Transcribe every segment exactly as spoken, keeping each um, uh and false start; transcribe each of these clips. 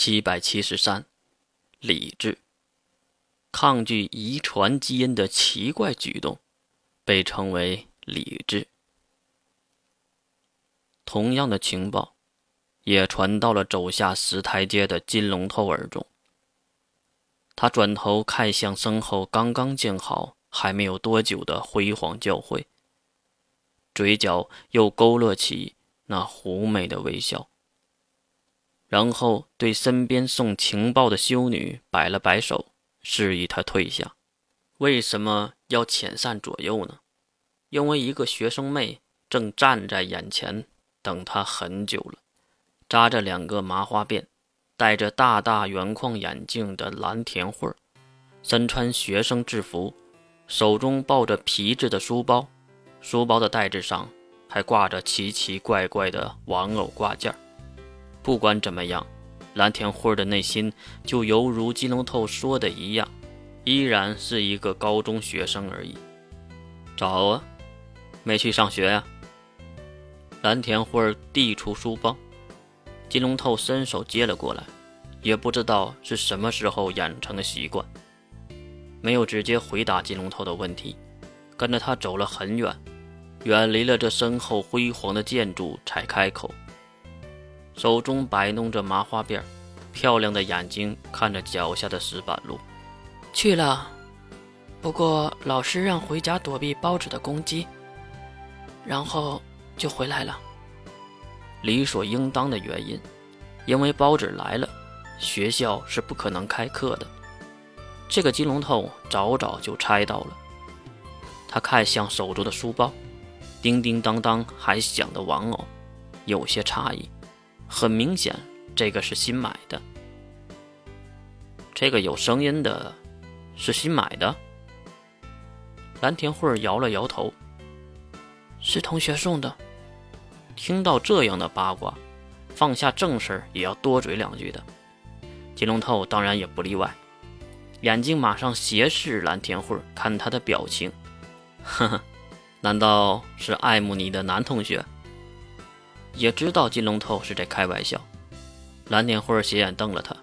七百七十三理智。抗拒遗传基因的奇怪举动被称为理智。同样的情报也传到了走下石台阶的金龙头耳中。他转头看向身后刚刚建好还没有多久的辉煌教会，嘴角又勾勒起那狐媚的微笑，然后对身边送情报的修女摆了摆手，示意她退下。为什么要遣散左右呢？因为一个学生妹正站在眼前等他很久了，扎着两个麻花辫，戴着大大圆框眼镜的蓝田慧，身穿学生制服，手中抱着皮质的书包，书包的带子上还挂着奇奇怪怪的玩偶挂件。不管怎么样，蓝田慧的内心就犹如金龙头说的一样，依然是一个高中学生而已。早啊，没去上学啊。蓝田慧递出书包，金龙头伸手接了过来，也不知道是什么时候养成的习惯，没有直接回答金龙头的问题，跟着他走了很远，远离了这身后辉煌的建筑才开口，手中摆弄着麻花辫，漂亮的眼睛看着脚下的石板路。去了，不过老师让回家躲避报纸的攻击，然后就回来了。理所应当的原因，因为报纸来了，学校是不可能开课的。这个金龙头早早就猜到了。他看向手中的书包，叮叮当当还响的玩偶，有些诧异。很明显，这个是新买的。这个有声音的，是新买的？蓝田慧摇了摇头，是同学送的。听到这样的八卦，放下正事也要多嘴两句的。金龙头当然也不例外，眼睛马上斜视蓝田慧，看他的表情。呵呵，难道是爱慕你的男同学？也知道金龙头是在开玩笑。蓝田慧斜眼瞪了他，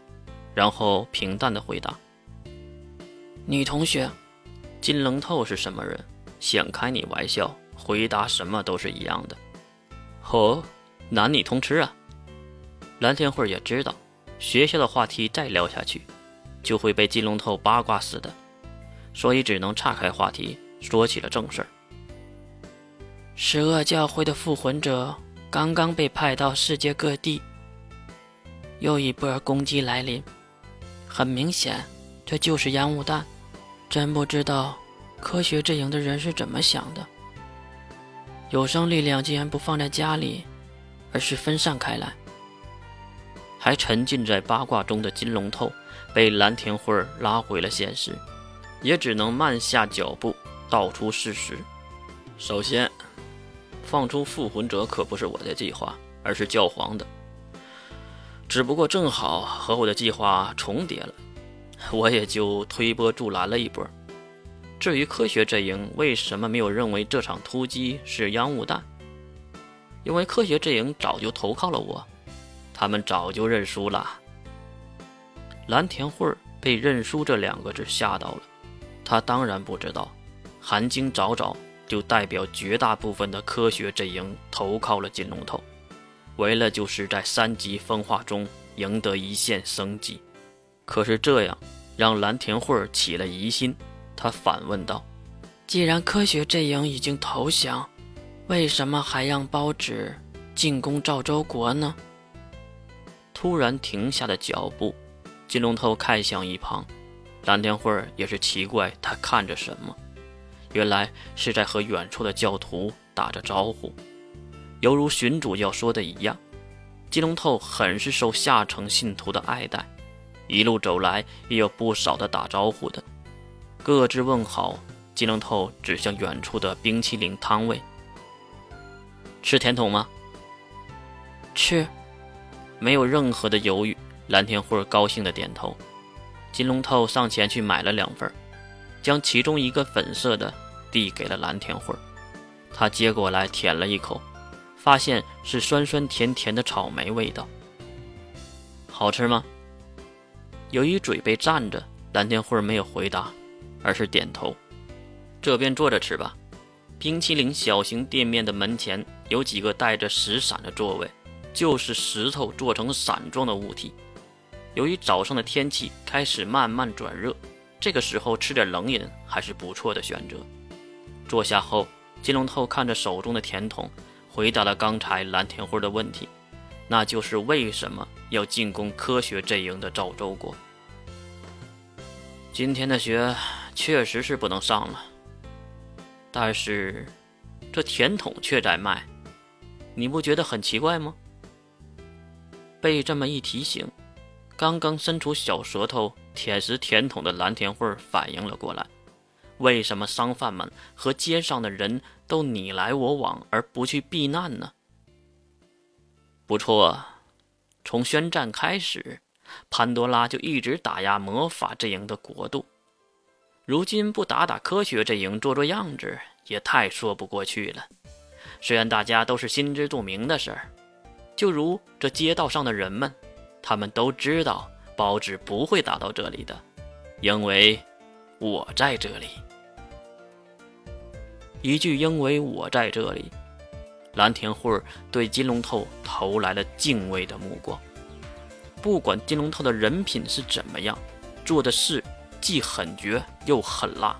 然后平淡的回答：女同学。金龙头是什么人，想开你玩笑，回答什么都是一样的。哦，男女通吃啊。蓝天慧也知道，学校的话题再聊下去就会被金龙头八卦死的，所以只能岔开话题，说起了正事。十恶教会的复魂者刚刚被派到世界各地，又一波攻击来临，很明显这就是烟雾弹。真不知道科学阵营的人是怎么想的，有生力量竟然不放在家里，而是分散开来。还沉浸在八卦中的金龙头被蓝田慧拉回了现实，也只能慢下脚步道出事实。首先，放出复魂者可不是我的计划，而是教皇的，只不过正好和我的计划重叠了，我也就推波助澜了一波。至于科学阵营为什么没有认为这场突击是烟雾弹，因为科学阵营早就投靠了我，他们早就认输了。蓝田慧被认输这两个字吓到了，他当然不知道韩晶早早就代表绝大部分的科学阵营投靠了金龙头，为了就是在三级分化中赢得一线生机。可是这样让蓝田慧起了疑心，他反问道：既然科学阵营已经投降，为什么还让包纸进攻赵州国呢？突然停下的脚步，金龙头看向一旁，蓝天慧也是奇怪他看着什么，原来是在和远处的教徒打着招呼。犹如巡主教说的一样，金龙头很是受下层信徒的爱戴，一路走来也有不少的打招呼的。各自问好，金龙头指向远处的冰淇淋摊位：吃甜筒吗？吃。没有任何的犹豫，蓝天慧高兴的点头。金龙头上前去买了两份，将其中一个粉色的递给了蓝天慧。他接过来舔了一口，发现是酸酸甜甜的草莓味道。好吃吗？由于嘴被占着，蓝天慧没有回答，而是点头。这边坐着吃吧。冰淇淋小型店面的门前有几个带着石伞的座位，就是石头做成伞状的物体。由于早上的天气开始慢慢转热，这个时候吃点冷饮还是不错的选择。坐下后，金龙头看着手中的甜筒，回答了刚才蓝天慧的问题，那就是为什么要进攻科学阵营的赵州国。今天的学确实是不能上了，但是这甜筒却在卖，你不觉得很奇怪吗？被这么一提醒，刚刚伸出小舌头舔食甜筒的蓝天慧反应了过来，为什么商贩们和街上的人都你来我往而不去避难呢？不错，从宣战开始，潘多拉就一直打压魔法阵营的国度，如今不打打科学阵营做做样子也太说不过去了。虽然大家都是心知肚明的事儿，就如这街道上的人们，他们都知道包子不会打到这里的，因为我在这里。一句因为我在这里，蓝天慧对金龙头投来了敬畏的目光。不管金龙头的人品是怎么样，做的事既狠绝又狠辣，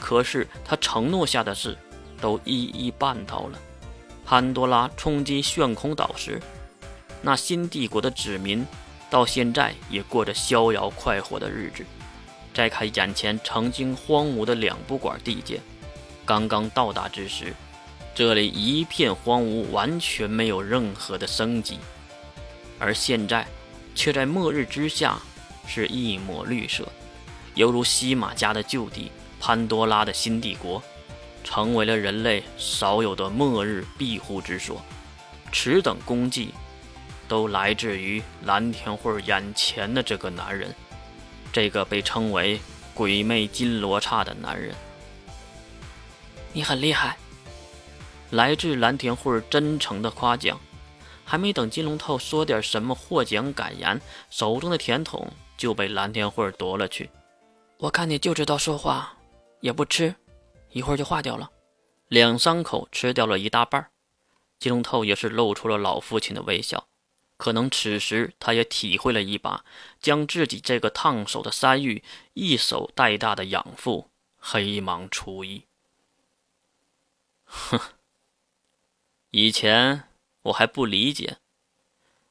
可是他承诺下的事都一一办到了。潘多拉冲击炫空岛时，那新帝国的子民到现在也过着逍遥快活的日子。再看眼前曾经荒芜的两不管地界，刚刚到达之时，这里一片荒芜，完全没有任何的生机，而现在却在末日之下是一抹绿色，犹如西马家的旧地潘多拉的新帝国，成为了人类少有的末日庇护之所。此等功绩都来自于蓝天慧眼前的这个男人，这个被称为鬼魅金罗刹的男人。你很厉害，来自蓝天慧真诚的夸奖。还没等金龙头说点什么获奖感言，手中的甜筒就被蓝天慧夺了去。我看你就知道说话，也不吃，一会儿就化掉了。两三口吃掉了一大半，金龙头也是露出了老父亲的微笑。可能此时他也体会了一把将自己这个烫手的山芋一手带大的养父黑芒厨艺。哼。以前我还不理解，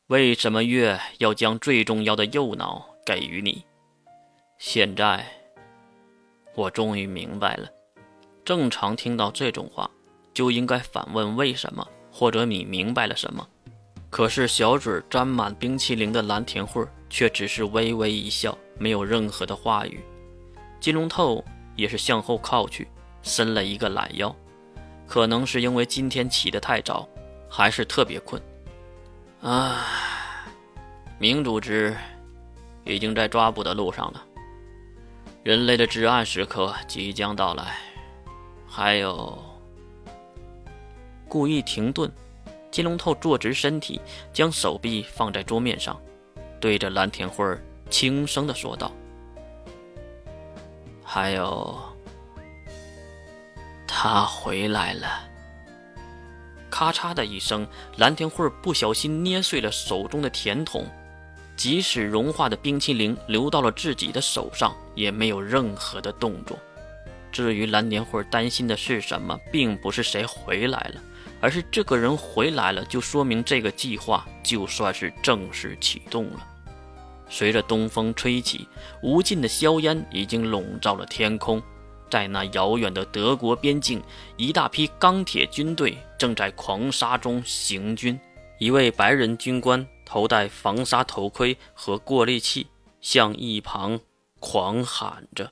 为什么月要将最重要的右脑给予你，现在我终于明白了。正常听到这种话就应该反问为什么，或者你明白了什么，可是小嘴沾满冰淇淋的蓝天慧却只是微微一笑，没有任何的话语。金龙头也是向后靠去，伸了一个懒腰，可能是因为今天起得太早，还是特别困。啊，明组织已经在抓捕的路上了，人类的至暗时刻即将到来。还有，故意停顿，金龙头坐直身体，将手臂放在桌面上，对着蓝天慧轻声地说道：“还有。”他回来了。咔嚓的一声，蓝天慧不小心捏碎了手中的甜筒，即使融化的冰淇淋流到了自己的手上，也没有任何的动作。至于蓝天慧担心的是什么，并不是谁回来了，而是这个人回来了，就说明这个计划就算是正式启动了。随着东风吹起，无尽的硝烟已经笼罩了天空。在那遥远的德国边境，一大批钢铁军队正在狂杀中行军。一位白人军官头戴防沙头盔和过滤器，向一旁狂喊着。